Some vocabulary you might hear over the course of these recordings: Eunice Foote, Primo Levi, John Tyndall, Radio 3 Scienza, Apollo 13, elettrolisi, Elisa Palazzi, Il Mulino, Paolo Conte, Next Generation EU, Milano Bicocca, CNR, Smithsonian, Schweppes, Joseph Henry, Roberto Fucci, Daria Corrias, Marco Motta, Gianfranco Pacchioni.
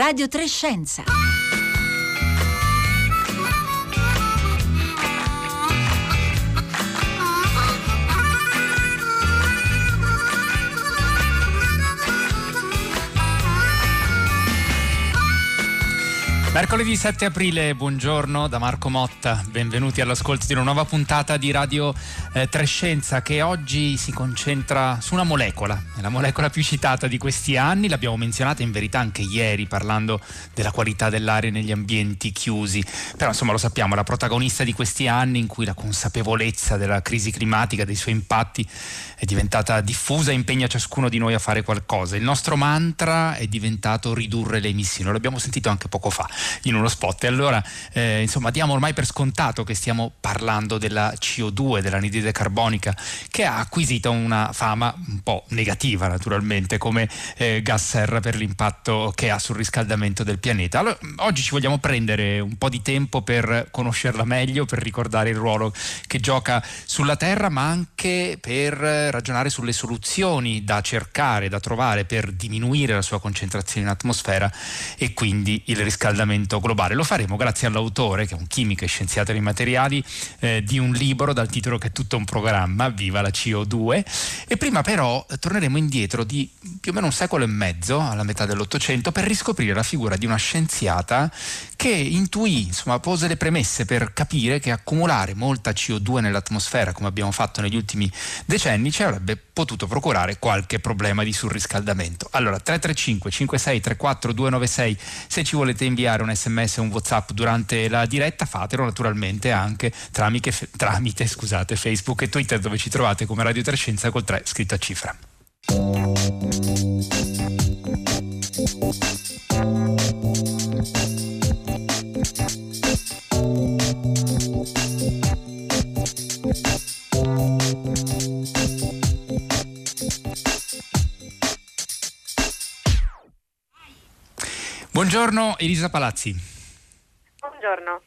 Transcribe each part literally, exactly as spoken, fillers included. Radio tre Scienza. Mercoledì sette aprile, buongiorno da Marco Motta, benvenuti all'ascolto di una nuova puntata di Radio eh, tre Scienza, che oggi si concentra su una molecola, è la molecola più citata di questi anni, l'abbiamo menzionata in verità anche ieri parlando della qualità dell'aria negli ambienti chiusi, però insomma lo sappiamo, è la protagonista di questi anni in cui la consapevolezza della crisi climatica, dei suoi impatti è diventata diffusa e impegna ciascuno di noi a fare qualcosa. Il nostro mantra è diventato ridurre le emissioni, l'abbiamo sentito anche poco fa in uno spot. E allora eh, insomma diamo ormai per scontato che stiamo parlando della C O due, dell'anidride carbonica, che ha acquisito una fama un po' negativa naturalmente come eh, gas serra per l'impatto che ha sul riscaldamento del pianeta. Allora, oggi ci vogliamo prendere un po' di tempo per conoscerla meglio, per ricordare il ruolo che gioca sulla Terra, ma anche per ragionare sulle soluzioni da cercare, da trovare per diminuire la sua concentrazione in atmosfera e quindi il riscaldamento globale. Lo faremo grazie all'autore, che è un chimico e scienziato dei materiali, eh, di un libro dal titolo che è tutto un programma, Viva la C O due. E prima però torneremo indietro di più o meno un secolo e mezzo, alla metà dell'Ottocento, per riscoprire la figura di una scienziata che intuì, insomma, pose le premesse per capire che accumulare molta C O due nell'atmosfera, come abbiamo fatto negli ultimi decenni, ci avrebbe potuto procurare qualche problema di surriscaldamento. Allora, tre tre cinque cinque sei tre quattro due nove sei, se ci volete inviare un un sms o un whatsapp durante la diretta fatelo naturalmente anche tramite, tramite scusate, Facebook e Twitter, dove ci trovate come Radio tre Scienza col tre scritto a cifra. Buongiorno Elisa Palazzi. Buongiorno.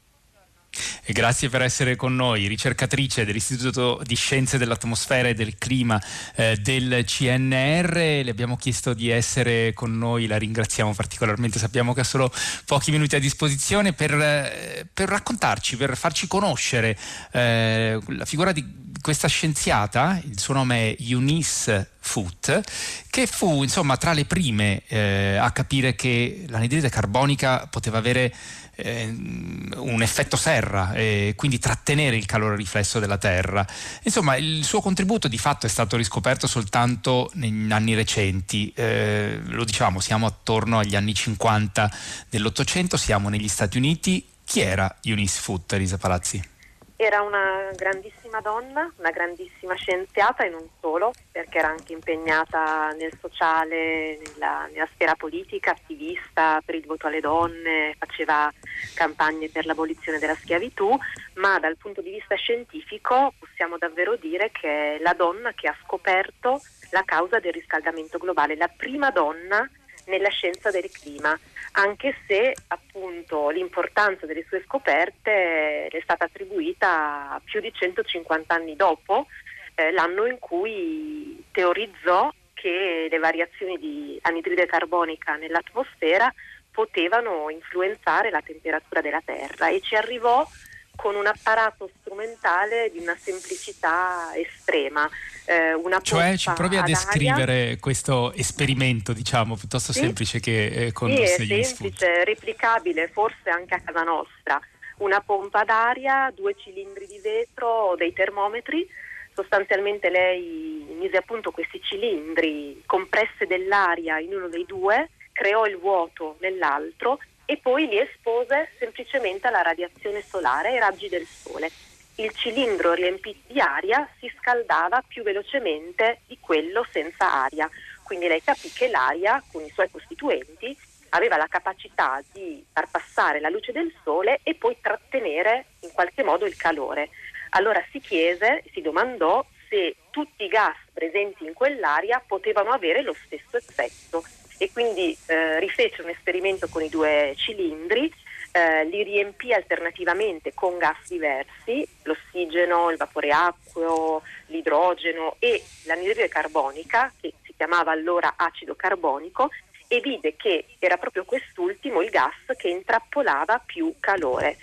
E grazie per essere con noi, ricercatrice dell'Istituto di Scienze dell'Atmosfera e del Clima eh, del C N R. Le abbiamo chiesto di essere con noi, la ringraziamo particolarmente, sappiamo che ha solo pochi minuti a disposizione per, eh, per raccontarci, per farci conoscere eh, la figura di questa scienziata. Il suo nome è Eunice Foote, che fu insomma tra le prime eh, a capire che l'anidride carbonica poteva avere eh, un effetto serra e eh, quindi trattenere il calore riflesso della Terra. Insomma, il suo contributo di fatto è stato riscoperto soltanto negli anni recenti, eh, lo dicevamo, siamo attorno agli anni cinquanta dell'Ottocento, siamo negli Stati Uniti. Chi era Eunice Foote, Elisa Palazzi? Era una grandissima donna, una grandissima scienziata e non solo, perché era anche impegnata nel sociale, nella, nella sfera politica, attivista per il voto alle donne, faceva campagne per l'abolizione della schiavitù, ma dal punto di vista scientifico possiamo davvero dire che è la donna che ha scoperto la causa del riscaldamento globale, la prima donna nella scienza del clima, anche se appunto l'importanza delle sue scoperte è stata attribuita più di centocinquanta anni dopo, eh, l'anno in cui teorizzò che le variazioni di anidride carbonica nell'atmosfera potevano influenzare la temperatura della Terra, e ci arrivò con un apparato strumentale di una semplicità estrema. Eh, una cioè ci provi a descrivere aria. Questo esperimento, diciamo, piuttosto sì. semplice che eh, con sì, è semplice, replicabile forse anche a casa nostra. Una pompa d'aria, due cilindri di vetro, dei termometri. Sostanzialmente lei mise a punto questi cilindri, compresse dell'aria in uno dei due, creò il vuoto nell'altro e poi li espose semplicemente alla radiazione solare e ai raggi del sole. Il cilindro riempito di aria si scaldava più velocemente di quello senza aria, quindi lei capì che l'aria con i suoi costituenti aveva la capacità di far passare la luce del sole e poi trattenere in qualche modo il calore. Allora si chiese, si domandò se tutti i gas presenti in quell'aria potevano avere lo stesso effetto. E quindi eh, rifece un esperimento con i due cilindri, eh, li riempì alternativamente con gas diversi, l'ossigeno, il vapore acqueo, l'idrogeno e l'anidride carbonica, che si chiamava allora acido carbonico, e vide che era proprio quest'ultimo il gas che intrappolava più calore.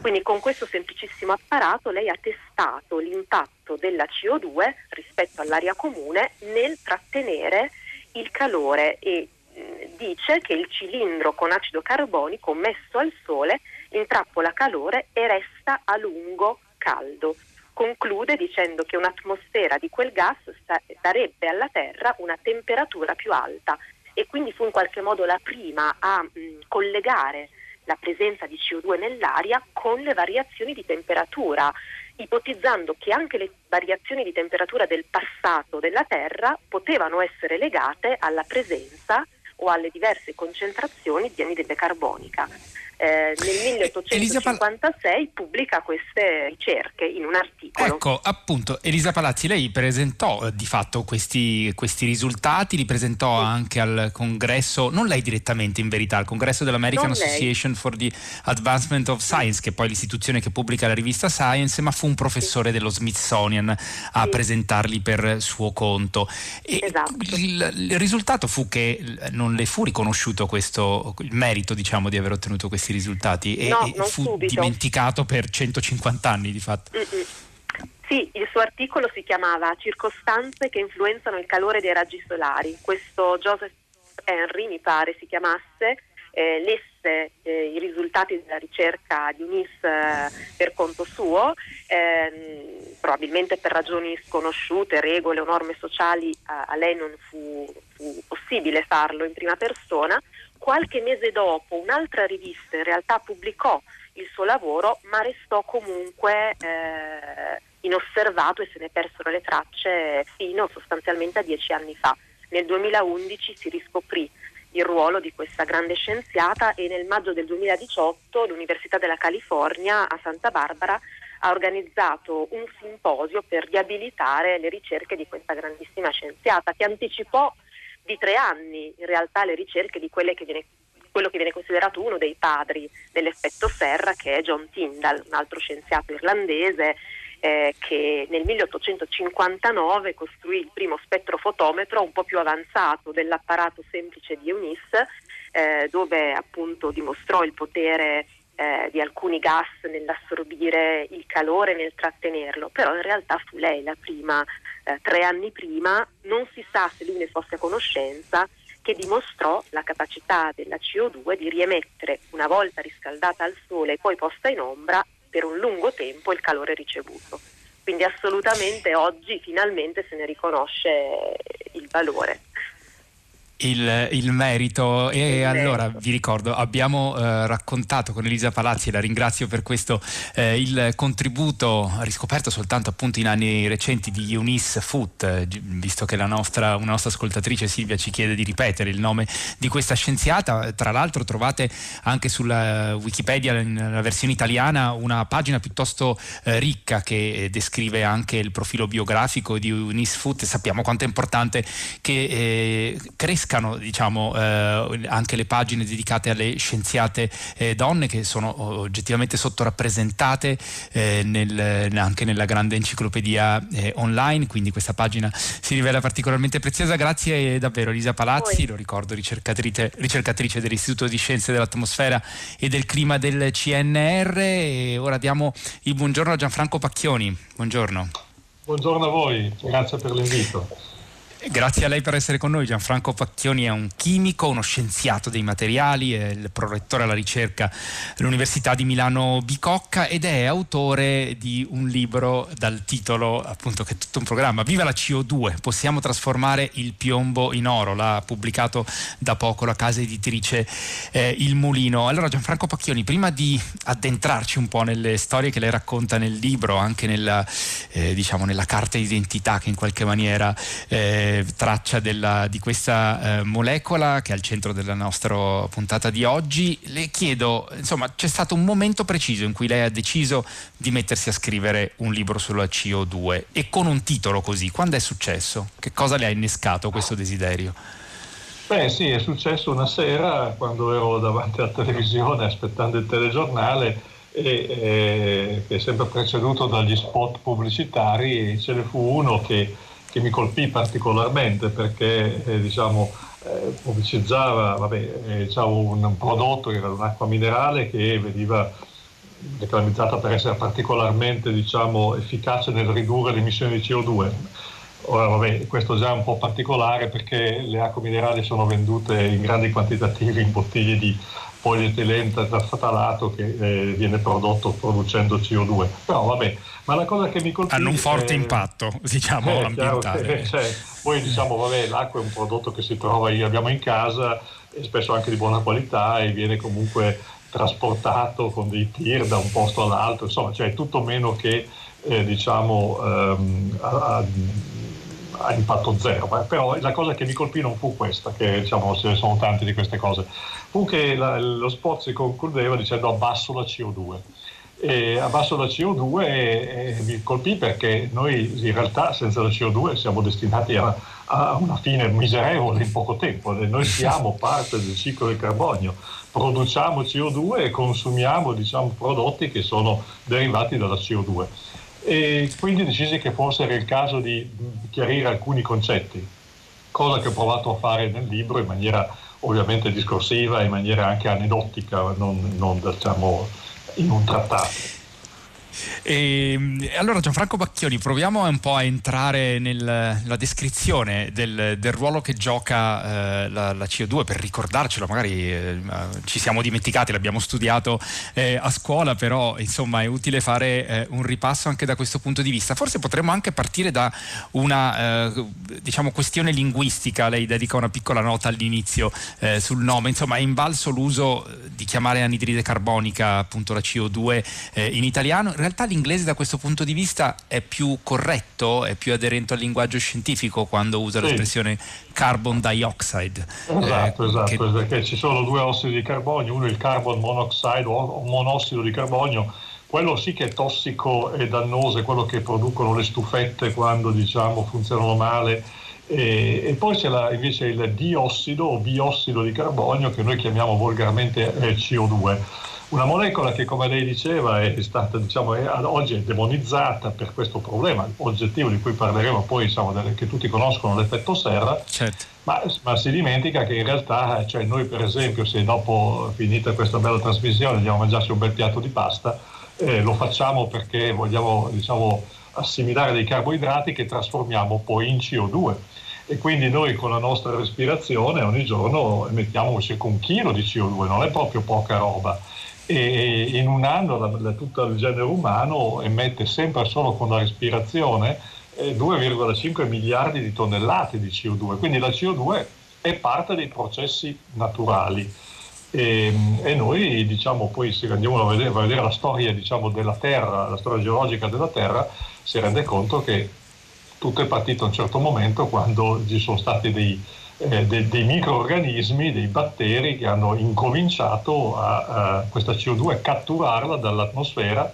Quindi con questo semplicissimo apparato lei ha testato l'impatto della C O due rispetto all'aria comune nel trattenere il calore e dice che il cilindro con acido carbonico messo al sole intrappola calore e resta a lungo caldo. Conclude dicendo che un'atmosfera di quel gas darebbe alla Terra una temperatura più alta e quindi fu in qualche modo la prima a mh, collegare la presenza di C O due nell'aria con le variazioni di temperatura, ipotizzando che anche le variazioni di temperatura del passato della Terra potevano essere legate alla presenza o alle diverse concentrazioni di anidride carbonica. Eh, nel milleottocentocinquantasei pubblica queste ricerche in un articolo. Ecco, appunto, Elisa Palazzi, lei presentò eh, di fatto questi, questi risultati, li presentò sì. anche al congresso, non lei direttamente in verità, al congresso dell'American non Association lei. for the Advancement of Science, sì. che è poi l'istituzione che pubblica la rivista Science, ma fu un professore sì. dello Smithsonian a sì. presentarli per suo conto. E esatto. il, il risultato fu che non le fu riconosciuto questo, il merito, diciamo, di aver ottenuto questi risultati e, no, e fu subito. dimenticato per centocinquanta anni di fatto. Mm-mm. Sì, il suo articolo si chiamava Circostanze che influenzano il calore dei raggi solari. Questo Joseph Henry, mi pare si chiamasse, eh, lesse eh, i risultati della ricerca di Unis eh, per conto suo, eh, probabilmente per ragioni sconosciute, regole o norme sociali, a, a lei non fu, fu possibile farlo in prima persona. Qualche mese dopo un'altra rivista in realtà pubblicò il suo lavoro, ma restò comunque eh, inosservato e se ne persero le tracce fino sostanzialmente a dieci anni fa. Nel duemilaundici si riscoprì il ruolo di questa grande scienziata e nel maggio del duemiladiciotto l'Università della California a Santa Barbara ha organizzato un simposio per riabilitare le ricerche di questa grandissima scienziata che anticipò di tre anni in realtà le ricerche di quelle che viene, quello che viene considerato uno dei padri dell'effetto serra, che è John Tyndall, un altro scienziato irlandese eh, che nel milleottocentocinquantanove costruì il primo spettrofotometro un po' più avanzato dell'apparato semplice di Eunice, eh, dove appunto dimostrò il potere eh, di alcuni gas nell'assorbire il calore, nel trattenerlo, però in realtà fu lei la prima. Eh, tre anni prima, non si sa se lui ne fosse a conoscenza, che dimostrò la capacità della C O due di riemettere, una volta riscaldata al sole e poi posta in ombra, per un lungo tempo il calore ricevuto. Quindi assolutamente oggi finalmente se ne riconosce il valore. Il, il merito e il allora merito. Vi ricordo abbiamo eh, raccontato con Elisa Palazzi e la ringrazio per questo eh, il contributo riscoperto soltanto appunto in anni recenti di Eunice Foote, visto che la nostra, una nostra ascoltatrice Silvia ci chiede di ripetere il nome di questa scienziata. Tra l'altro trovate anche sulla Wikipedia nella versione italiana una pagina piuttosto eh, ricca che descrive anche il profilo biografico di Eunice Foote. Sappiamo quanto è importante che eh, cresca diciamo eh, anche le pagine dedicate alle scienziate eh, donne, che sono oggettivamente sottorappresentate eh, nel, anche nella grande enciclopedia eh, online, quindi questa pagina si rivela particolarmente preziosa. Grazie davvero Elisa Palazzi, lo ricordo ricercatrice, ricercatrice dell'Istituto di Scienze dell'Atmosfera e del Clima del C N R. E ora diamo il buongiorno a Gianfranco Pacchioni. Buongiorno. Buongiorno a voi, grazie per l'invito. Grazie a lei per essere con noi. Gianfranco Pacchioni è un chimico, uno scienziato dei materiali, è il prorettore alla ricerca all'Università di Milano Bicocca ed è autore di un libro dal titolo appunto che è tutto un programma, Viva la C O due, possiamo trasformare il piombo in oro. L'ha pubblicato da poco la casa editrice eh, Il Mulino. Allora Gianfranco Pacchioni, prima di addentrarci un po' nelle storie che lei racconta nel libro, anche nella, eh, diciamo, nella carta d'identità che in qualche maniera eh, traccia della, di questa eh, molecola che è al centro della nostra puntata di oggi, le chiedo, insomma, c'è stato un momento preciso in cui lei ha deciso di mettersi a scrivere un libro sulla C O due e con un titolo così. Quando è successo? Che cosa le ha innescato questo desiderio? Beh sì, è successo una sera quando ero davanti alla televisione aspettando il telegiornale e, eh, che è sempre preceduto dagli spot pubblicitari, e ce ne fu uno che che mi colpì particolarmente perché eh, diciamo, eh, pubblicizzava vabbè, eh, diciamo un, un prodotto che era un'acqua minerale che veniva reclamizzata per essere particolarmente diciamo, efficace nel ridurre le emissioni di C O due. Ora vabbè, questo già è un po' particolare perché le acque minerali sono vendute in grandi quantitativi in bottiglie di polietilenta trasfatalato che eh, viene prodotto producendo C O due. Però vabbè, ma la cosa che mi colpisce... Hanno un forte è... impatto, diciamo, eh, ambientale. Cioè, poi diciamo, vabbè, l'acqua è un prodotto che si trova, abbiamo in casa, e spesso anche di buona qualità e viene comunque trasportato con dei tir da un posto all'altro, insomma, cioè tutto meno che, eh, diciamo, ehm, a, a impatto zero. Però la cosa che mi colpì non fu questa, che diciamo ce ne sono tante di queste cose, fu che la, lo spot si concludeva dicendo abbasso la C O due. E abbasso la C O due e, e mi colpì perché noi in realtà senza la C O due siamo destinati a, a una fine miserevole in poco tempo. Noi siamo parte del ciclo del carbonio, produciamo C O due e consumiamo diciamo, prodotti che sono derivati dalla C O due. E quindi decisi che forse era il caso di chiarire alcuni concetti, cosa che ho provato a fare nel libro in maniera ovviamente discorsiva, in maniera anche aneddotica, non, non diciamo... in un trattato. E, allora Gianfranco Pacchioni, proviamo un po' a entrare nella descrizione del, del ruolo che gioca eh, la, la C O due, per ricordarcelo, magari eh, ci siamo dimenticati, l'abbiamo studiato eh, a scuola, però insomma è utile fare eh, un ripasso anche da questo punto di vista. Forse potremmo anche partire da una eh, diciamo questione linguistica. Lei dedica una piccola nota all'inizio eh, sul nome, insomma è invalso l'uso di chiamare anidride carbonica appunto la C O due eh, in italiano. In realtà l'inglese da questo punto di vista è più corretto, è più aderente al linguaggio scientifico quando usa sì. l'espressione carbon dioxide. Esatto, eh, esatto, che... perché ci sono due ossidi di carbonio, uno è il carbon monoxide o monossido di carbonio, quello sì che è tossico e dannoso, è quello che producono le stufette quando diciamo funzionano male, e, e poi c'è la, invece il diossido o biossido di carbonio che noi chiamiamo volgarmente eh, C O due. Una molecola che, come lei diceva, è stata, diciamo, è, oggi è demonizzata per questo problema oggettivo di cui parleremo poi, diciamo, delle, che tutti conoscono, l'effetto serra, certo. ma, ma si dimentica che in realtà, cioè noi per esempio, se dopo finita questa bella trasmissione andiamo a mangiarci un bel piatto di pasta, eh, lo facciamo perché vogliamo, diciamo, assimilare dei carboidrati che trasformiamo poi in C O due. E quindi noi con la nostra respirazione ogni giorno emettiamo circa un chilo di C O due, non è proprio poca roba. E in un anno la, la, tutto il genere umano emette sempre solo con la respirazione eh, due virgola cinque miliardi di tonnellate di C O due, quindi la C O due è parte dei processi naturali e, e noi diciamo poi se andiamo a vedere, a vedere la storia diciamo, della Terra, la storia geologica della Terra, si rende conto che tutto è partito a un certo momento quando ci sono stati dei Eh, dei, dei microorganismi, dei batteri che hanno incominciato a, a questa C O due a catturarla dall'atmosfera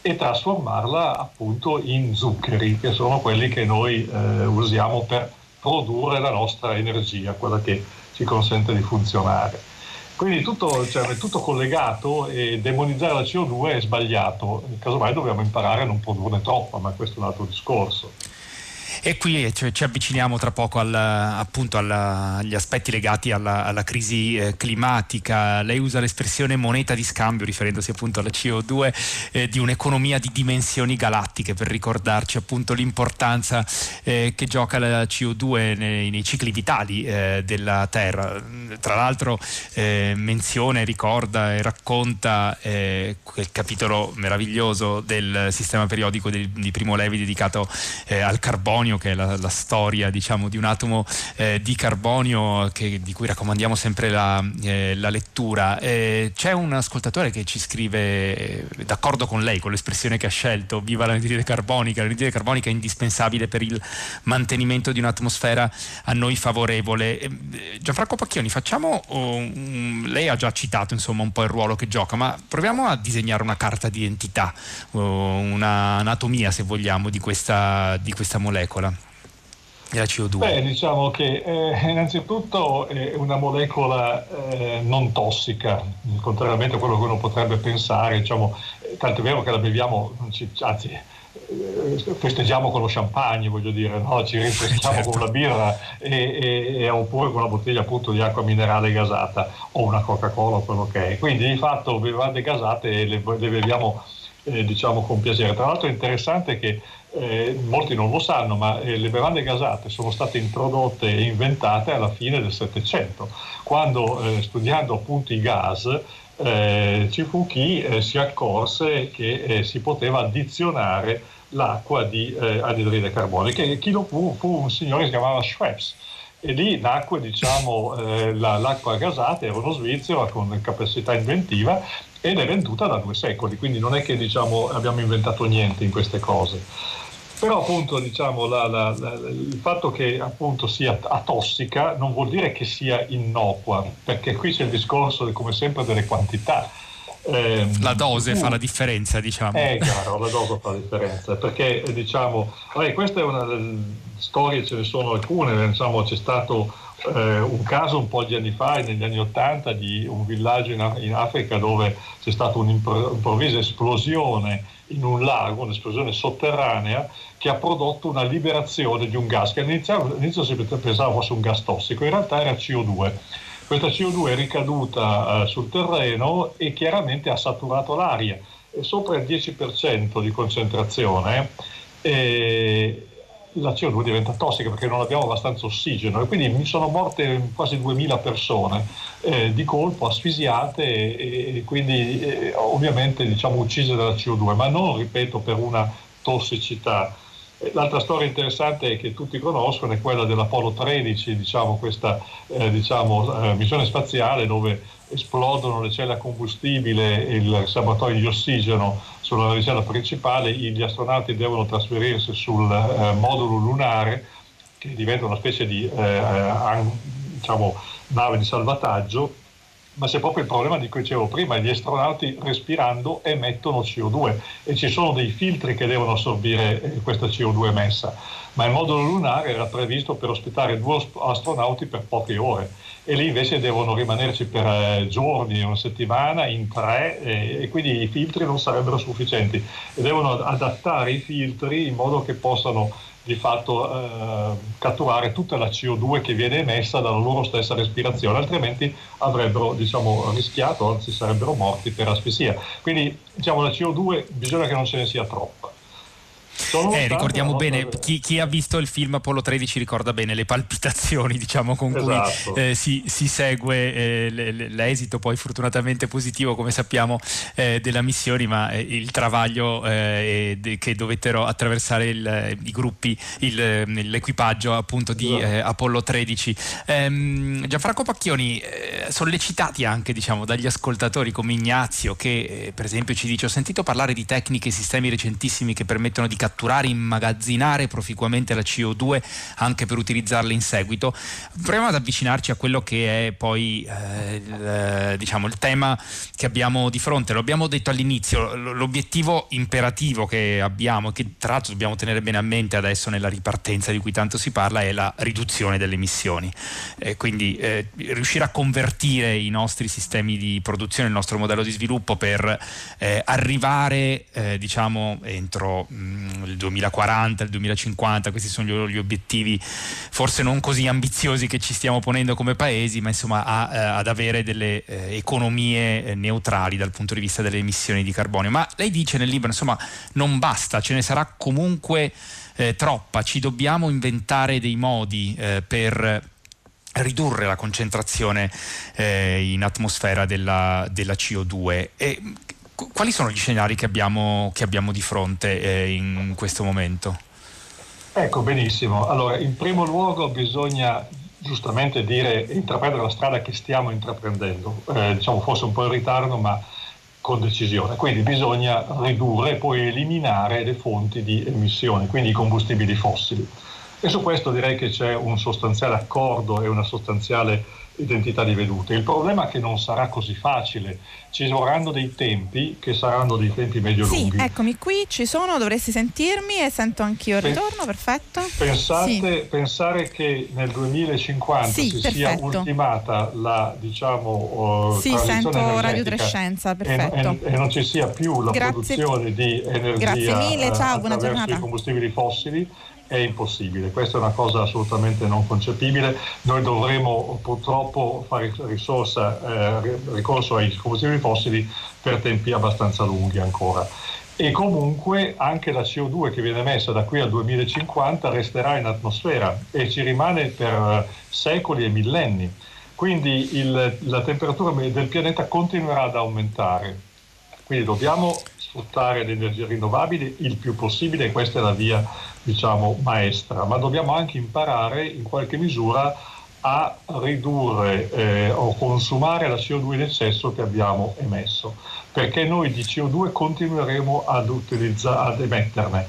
e trasformarla appunto in zuccheri, che sono quelli che noi eh, usiamo per produrre la nostra energia, quella che ci consente di funzionare. Quindi tutto, cioè, è tutto collegato e demonizzare la C O due è sbagliato, casomai dobbiamo imparare a non produrne troppa, ma questo è un altro discorso. E qui cioè, ci avviciniamo tra poco al, appunto alla, agli aspetti legati alla, alla crisi eh, climatica. Lei usa l'espressione moneta di scambio riferendosi appunto alla C O due eh, di un'economia di dimensioni galattiche, per ricordarci appunto l'importanza eh, che gioca la C O due nei, nei cicli vitali eh, della Terra. Tra l'altro eh, menzione, ricorda e racconta eh, quel capitolo meraviglioso del sistema periodico del, di Primo Levi dedicato eh, al carbonio, che è la, la storia diciamo di un atomo eh, di carbonio che, di cui raccomandiamo sempre la, eh, la lettura. Eh, c'è un ascoltatore che ci scrive eh, d'accordo con lei, con l'espressione che ha scelto, viva l'anidride carbonica, l'anidride carbonica è indispensabile per il mantenimento di un'atmosfera a noi favorevole. Eh, Gianfranco Pacchioni, facciamo oh, um, lei ha già citato insomma un po' il ruolo che gioca, ma proviamo a disegnare una carta d'identità, oh, una anatomia se vogliamo di questa, di questa molecola. La C O due. Beh, diciamo che eh, innanzitutto è una molecola eh, non tossica, contrariamente a quello che uno potrebbe pensare, diciamo, tanto è vero che la beviamo, non ci, anzi festeggiamo con lo champagne, voglio dire, no? Ci rinfreschiamo, certo, con la birra e, e, e oppure con una bottiglia appunto di acqua minerale gasata o una Coca-Cola o quello che è. Quindi di fatto bevande gasate e le, le beviamo eh, diciamo con piacere. Tra l'altro è interessante che eh, molti non lo sanno, ma eh, le bevande gasate sono state introdotte e inventate alla fine del Settecento, quando eh, studiando appunto i gas eh, ci fu chi eh, si accorse che eh, si poteva addizionare l'acqua di eh, anidride carbonica, e chi lo fu fu un signore che si chiamava Schweppes, e lì nacque diciamo eh, la, l'acqua gasata. Era uno svizzero con capacità inventiva ed è venduta da due secoli, quindi non è che diciamo abbiamo inventato niente in queste cose. Però appunto diciamo la, la, la, il fatto che appunto sia atossica non vuol dire che sia innocua, perché qui c'è il discorso come sempre delle quantità. Eh, la dose uh, fa la differenza, diciamo. È chiaro, la dose fa la differenza, perché diciamo, vabbè, questa è una storia, ce ne sono alcune, diciamo, c'è stato eh, un caso un po' di anni fa, negli anni ottanta, di un villaggio in, in Africa dove c'è stata un'improvvisa esplosione in un lago, un'esplosione sotterranea che ha prodotto una liberazione di un gas che all'inizio, all'inizio si pensava fosse un gas tossico, in realtà era C O due. Questa C O due è ricaduta eh, sul terreno e chiaramente ha saturato l'aria, e sopra il dieci per cento di concentrazione eh, la C O due diventa tossica perché non abbiamo abbastanza ossigeno, e quindi mi sono morte quasi duemila persone eh, di colpo, asfisiate e, e quindi eh, ovviamente diciamo uccise dalla C O due, ma non, ripeto, per una tossicità. L'altra storia interessante che tutti conoscono è quella dell'Apollo tredici, diciamo, questa eh, diciamo, eh, missione spaziale dove esplodono le celle a combustibile e il serbatoio di ossigeno sulla navicella principale. Gli astronauti devono trasferirsi sul eh, modulo lunare, che diventa una specie di eh, an, diciamo, nave di salvataggio, ma c'è proprio il problema di cui dicevo prima: gli astronauti respirando emettono C O due e ci sono dei filtri che devono assorbire questa C O due emessa, ma il modulo lunare era previsto per ospitare due astronauti per poche ore, e lì invece devono rimanerci per eh, giorni, una settimana, in tre, eh, e quindi i filtri non sarebbero sufficienti, e devono adattare i filtri in modo che possano di fatto eh, catturare tutta la C O due che viene emessa dalla loro stessa respirazione, altrimenti avrebbero diciamo rischiato, anzi sarebbero morti per asfissia. Quindi diciamo la C O due bisogna che non ce ne sia troppa. Eh, ricordiamo bene, chi, chi ha visto il film Apollo tredici ricorda bene le palpitazioni, diciamo, con esatto. cui eh, si, si segue eh, l- l'esito poi fortunatamente positivo, come sappiamo, eh, della missione, ma eh, il travaglio eh, de- che dovettero attraversare il, i gruppi, il, l'equipaggio appunto di eh, Apollo tredici. Ehm, Gianfranco Pacchioni, eh, sollecitati anche diciamo dagli ascoltatori come Ignazio, che eh, per esempio ci dice: ho sentito parlare di tecniche e sistemi recentissimi che permettono di catturare, immagazzinare proficuamente la C O due anche per utilizzarla in seguito. Proviamo ad avvicinarci a quello che è poi eh, il, diciamo il tema che abbiamo di fronte. Lo abbiamo detto all'inizio, l'obiettivo imperativo che abbiamo, che tra l'altro dobbiamo tenere bene a mente adesso nella ripartenza di cui tanto si parla, è la riduzione delle emissioni, eh, quindi eh, riuscire a convertire i nostri sistemi di produzione, il nostro modello di sviluppo, per eh, arrivare eh, diciamo entro mh, il duemilaquaranta, il duemilacinquanta. Questi sono gli obiettivi forse non così ambiziosi che ci stiamo ponendo come paesi, ma insomma a, ad avere delle eh, economie neutrali dal punto di vista delle emissioni di carbonio. Ma lei dice nel libro, insomma, non basta, ce ne sarà comunque eh, troppa, ci dobbiamo inventare dei modi eh, per ridurre la concentrazione eh, in atmosfera della, della C O due. E quali sono gli scenari che abbiamo, che abbiamo di fronte eh, in questo momento? Ecco, benissimo. Allora, in primo luogo bisogna giustamente dire, intraprendere la strada che stiamo intraprendendo, eh, diciamo forse un po' in ritardo, ma con decisione. Quindi bisogna ridurre e poi eliminare le fonti di emissione, quindi i combustibili fossili. e su questo direi che c'è un sostanziale accordo e una sostanziale identità di vedute. Il problema è che non sarà così facile, ci vorranno dei tempi che saranno dei tempi medio lunghi. Sì, eccomi qui, ci sono, dovresti sentirmi e sento anch'io il Pens- ritorno, perfetto. Pensate, sì. Pensare che nel duemilacinquanta sì, si perfetto. sia ultimata la diciamo uh, sì, sento Radio tre Scienza, perfetto. E, e, e non ci sia più la Grazie. produzione di energia mille, ciao, buona attraverso giornata. i combustibili fossili. È impossibile, questa è una cosa assolutamente non concepibile. Noi dovremo purtroppo fare risorsa, eh, ricorso ai combustibili fossili per tempi abbastanza lunghi ancora. E comunque anche la C O due che viene emessa da qui al duemilacinquanta resterà in atmosfera e ci rimane per secoli e millenni. Quindi il, la temperatura del pianeta continuerà ad aumentare. Quindi dobbiamo sfruttare le energie rinnovabili il più possibile, e questa è la via, diciamo, maestra, ma dobbiamo anche imparare in qualche misura a ridurre eh, o consumare la C O due in eccesso che abbiamo emesso, perché noi di C O due continueremo ad, utilizza- ad emetterne.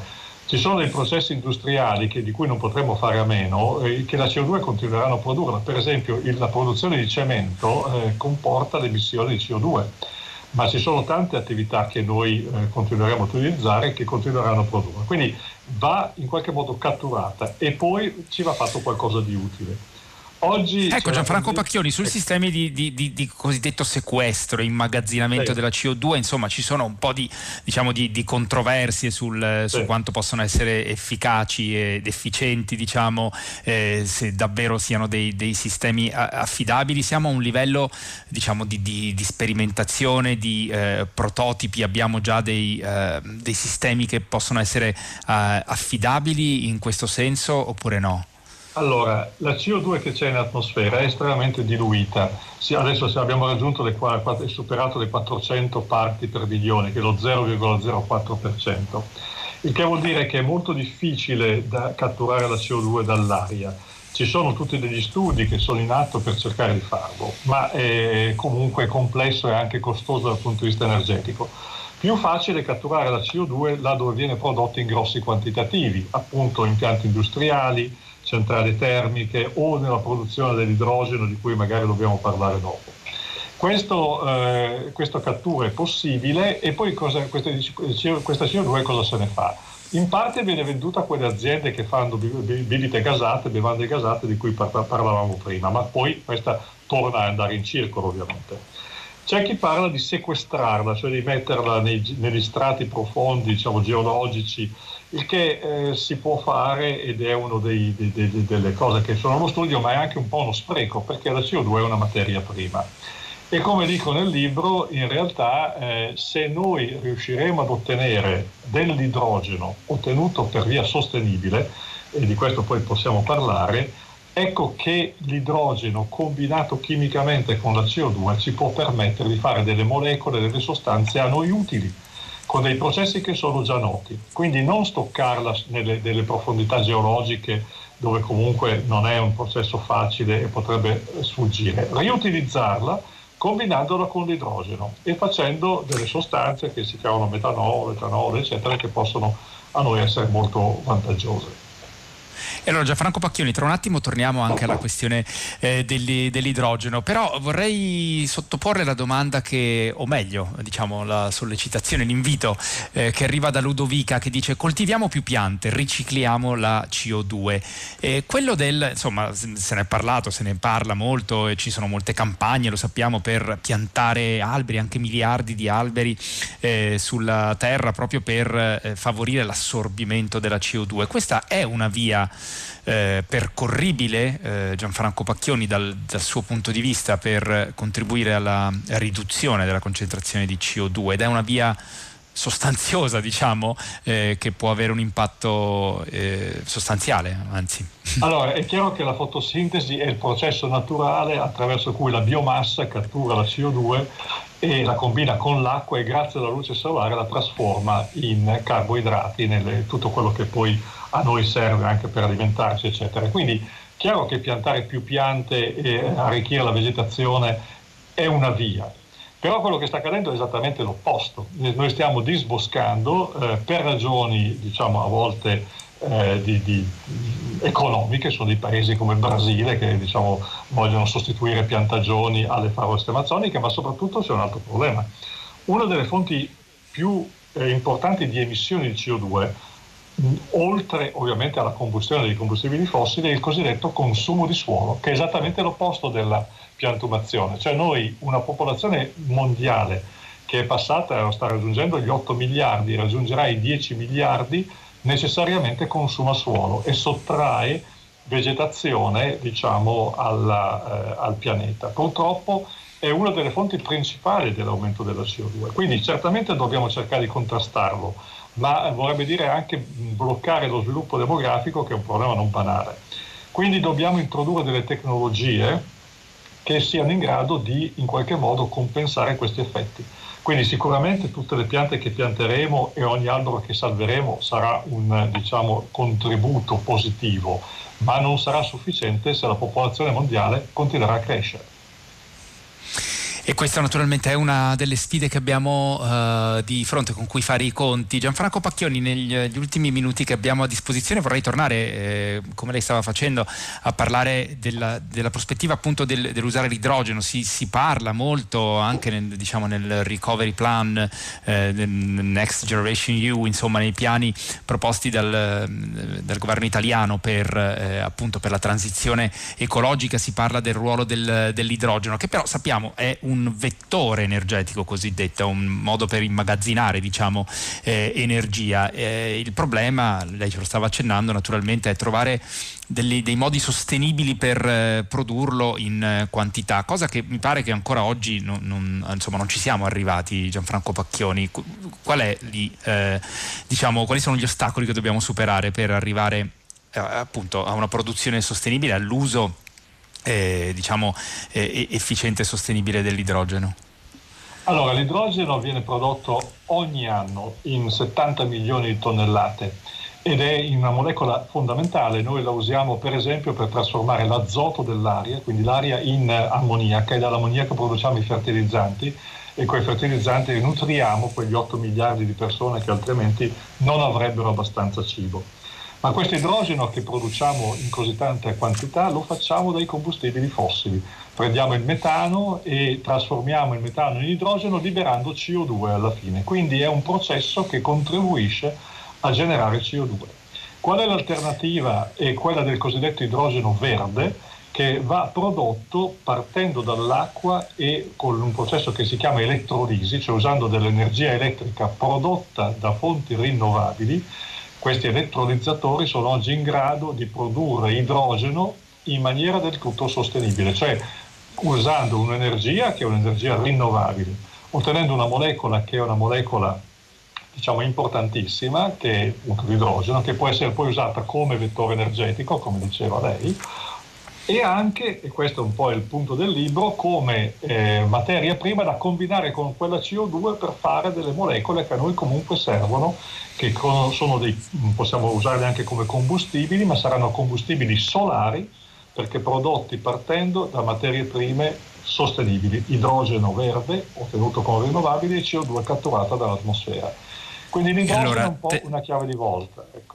Ci sono dei processi industriali che, di cui non potremo fare a meno, eh, che la C O due continueranno a produrla. Per esempio il, la produzione di cemento eh, comporta l'emissione di C O due. Ma ci sono tante attività che noi eh, continueremo a utilizzare e che continueranno a produrre. Quindi va in qualche modo catturata e poi ci va fatto qualcosa di utile. Oggi ecco Gianfranco la... Pacchioni, sui sistemi di, di, di, di cosiddetto sequestro e immagazzinamento sì. della C O due, insomma ci sono un po' di, diciamo, di, di controversie sul, sì. su quanto possono essere efficaci ed efficienti, diciamo, eh, se davvero siano dei, dei sistemi affidabili. Siamo a un livello, diciamo, di, di, di sperimentazione, di eh, prototipi, abbiamo già dei, eh, dei sistemi che possono essere eh, affidabili in questo senso oppure no? Allora, la C O due che c'è in atmosfera è estremamente diluita. Adesso abbiamo raggiunto le, superato le quattrocento parti per milione, che è lo zero virgola zero quattro per cento, il che vuol dire che è molto difficile da catturare la C O due dall'aria. Ci sono tutti degli studi che sono in atto per cercare di farlo, ma è comunque complesso e anche costoso dal punto di vista energetico. Più facile catturare la C O due là dove viene prodotta in grossi quantitativi, appunto impianti industriali, centrali termiche o nella produzione dell'idrogeno, di cui magari dobbiamo parlare dopo. Questo, eh, questa cattura è possibile, e poi cosa, questa, questa C O due cosa se ne fa? In parte viene venduta a quelle aziende che fanno bibite gasate, bevande gasate di cui parlavamo prima, ma poi questa torna ad andare in circolo ovviamente. C'è chi parla di sequestrarla, cioè di metterla nei, negli strati profondi, diciamo, geologici, il che eh, si può fare ed è una delle cose che sono allo studio, ma è anche un po' uno spreco, perché la C O due è una materia prima. E come dico nel libro, in realtà eh, se noi riusciremo ad ottenere dell'idrogeno ottenuto per via sostenibile, e di questo poi possiamo parlare, ecco che l'idrogeno combinato chimicamente con la C O due ci può permettere di fare delle molecole, delle sostanze a noi utili, con dei processi che sono già noti. Quindi non stoccarla nelle, nelle profondità geologiche, dove comunque non è un processo facile e potrebbe sfuggire. Riutilizzarla combinandola con l'idrogeno e facendo delle sostanze che si chiamano metanolo, etanolo, eccetera, che possono a noi essere molto vantaggiose. E allora Gianfranco Pacchioni, tra un attimo torniamo anche alla questione eh, degli, dell'idrogeno, però vorrei sottoporre la domanda che, o meglio, diciamo la sollecitazione, l'invito eh, che arriva da Ludovica, che dice: coltiviamo più piante, ricicliamo la C O due. Eh, quello del, insomma, se ne è parlato, se ne parla molto, e ci sono molte campagne, lo sappiamo, per piantare alberi, anche miliardi di alberi eh, sulla terra, proprio per eh, favorire l'assorbimento della C O due. Questa è una via Eh, percorribile, eh, Gianfranco Pacchioni, dal, dal suo punto di vista, per contribuire alla riduzione della concentrazione di C O due, ed è una via sostanziosa, diciamo, eh, che può avere un impatto eh, sostanziale, anzi. Allora, è chiaro che la fotosintesi è il processo naturale attraverso cui la biomassa cattura la C O due e la combina con l'acqua, e grazie alla luce solare la trasforma in carboidrati, nelle, tutto quello che poi a noi serve anche per alimentarci, eccetera. Quindi chiaro che piantare più piante e arricchire la vegetazione è una via, però quello che sta accadendo è esattamente l'opposto. Noi stiamo disboscando eh, per ragioni, diciamo, a volte eh, di, di, economiche su dei paesi come il Brasile, che diciamo vogliono sostituire piantagioni alle foreste amazzoniche, ma soprattutto c'è un altro problema. Una delle fonti più eh, importanti di emissioni di C O due, oltre ovviamente alla combustione dei combustibili fossili, è il cosiddetto consumo di suolo, che è esattamente l'opposto della piantumazione. Cioè noi, una popolazione mondiale che è passata, sta raggiungendo gli otto miliardi, raggiungerà i dieci miliardi, necessariamente consuma suolo e sottrae vegetazione, diciamo, alla, eh, al pianeta. Purtroppo è una delle fonti principali dell'aumento della C O due, quindi certamente dobbiamo cercare di contrastarlo, ma vorrebbe dire anche bloccare lo sviluppo demografico, che è un problema non banale. Quindi dobbiamo introdurre delle tecnologie che siano in grado di in qualche modo compensare questi effetti. Quindi sicuramente tutte le piante che pianteremo e ogni albero che salveremo sarà un, diciamo, contributo positivo, ma non sarà sufficiente se la popolazione mondiale continuerà a crescere. E questa naturalmente è una delle sfide che abbiamo uh, di fronte, con cui fare i conti. Gianfranco Pacchioni, negli ultimi minuti che abbiamo a disposizione vorrei tornare, eh, come lei stava facendo, a parlare della, della prospettiva appunto del, dell'usare l'idrogeno. Si, si parla molto anche nel, diciamo, nel recovery plan, eh, Next Generation E U, insomma nei piani proposti dal, dal governo italiano per, eh, appunto per la transizione ecologica. Si parla del ruolo del, dell'idrogeno, che però sappiamo è un un vettore energetico cosiddetto, un modo per immagazzinare, diciamo, eh, energia. Eh, il problema, lei ce lo stava accennando naturalmente, è trovare degli, dei modi sostenibili per eh, produrlo in eh, quantità, cosa che mi pare che ancora oggi non, non, insomma, non ci siamo arrivati. Gianfranco Pacchioni, qual è lì, eh, diciamo, quali sono gli ostacoli che dobbiamo superare per arrivare eh, appunto a una produzione sostenibile, all'uso Eh, diciamo eh, efficiente e sostenibile dell'idrogeno? Allora, l'idrogeno viene prodotto ogni anno in settanta milioni di tonnellate ed è una molecola fondamentale. Noi la usiamo per esempio per trasformare l'azoto dell'aria, quindi l'aria, in ammoniaca, e dall'ammoniaca produciamo i fertilizzanti e coi fertilizzanti nutriamo quegli otto miliardi di persone che altrimenti non avrebbero abbastanza cibo. Ma questo idrogeno che produciamo in così tante quantità lo facciamo dai combustibili fossili. Prendiamo il metano e trasformiamo il metano in idrogeno, liberando C O due alla fine. Quindi è un processo che contribuisce a generare C O due. Qual è l'alternativa? È quella del cosiddetto idrogeno verde, che va prodotto partendo dall'acqua e con un processo che si chiama elettrolisi, cioè usando dell'energia elettrica prodotta da fonti rinnovabili. Questi elettrolizzatori sono oggi in grado di produrre idrogeno in maniera del tutto sostenibile, cioè usando un'energia che è un'energia rinnovabile, ottenendo una molecola che è una molecola, diciamo, importantissima, che è l'idrogeno, che può essere poi usata come vettore energetico, come diceva lei, e anche, e questo è un po' il punto del libro, come eh, materia prima da combinare con quella C O due per fare delle molecole che a noi comunque servono, che sono dei, possiamo usarle anche come combustibili, ma saranno combustibili solari, perché prodotti partendo da materie prime sostenibili: idrogeno verde ottenuto con rinnovabili e C O due catturata dall'atmosfera. Quindi l'idrogeno allora, è un po' te... una chiave di volta, ecco.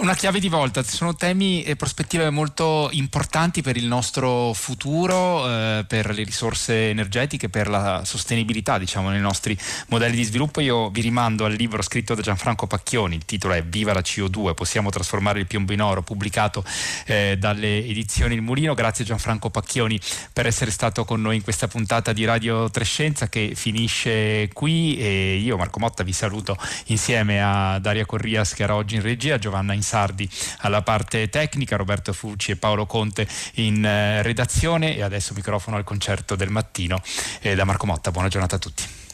Una chiave di volta. Sono temi e prospettive molto importanti per il nostro futuro, eh, per le risorse energetiche, per la sostenibilità, diciamo, nei nostri modelli di sviluppo. Io vi rimando al libro scritto da Gianfranco Pacchioni, il titolo è Viva la C O due, possiamo trasformare il piombo in oro, pubblicato eh, dalle edizioni Il Mulino. Grazie Gianfranco Pacchioni per essere stato con noi in questa puntata di Radio tre Scienza, che finisce qui, e io, Marco Motta, vi saluto insieme a Daria Corrias, che era oggi in regia, Giovanna Sardi alla parte tecnica, Roberto Fucci e Paolo Conte in eh, redazione, e adesso microfono al concerto del mattino eh, da Marco Motta. Buona giornata a tutti.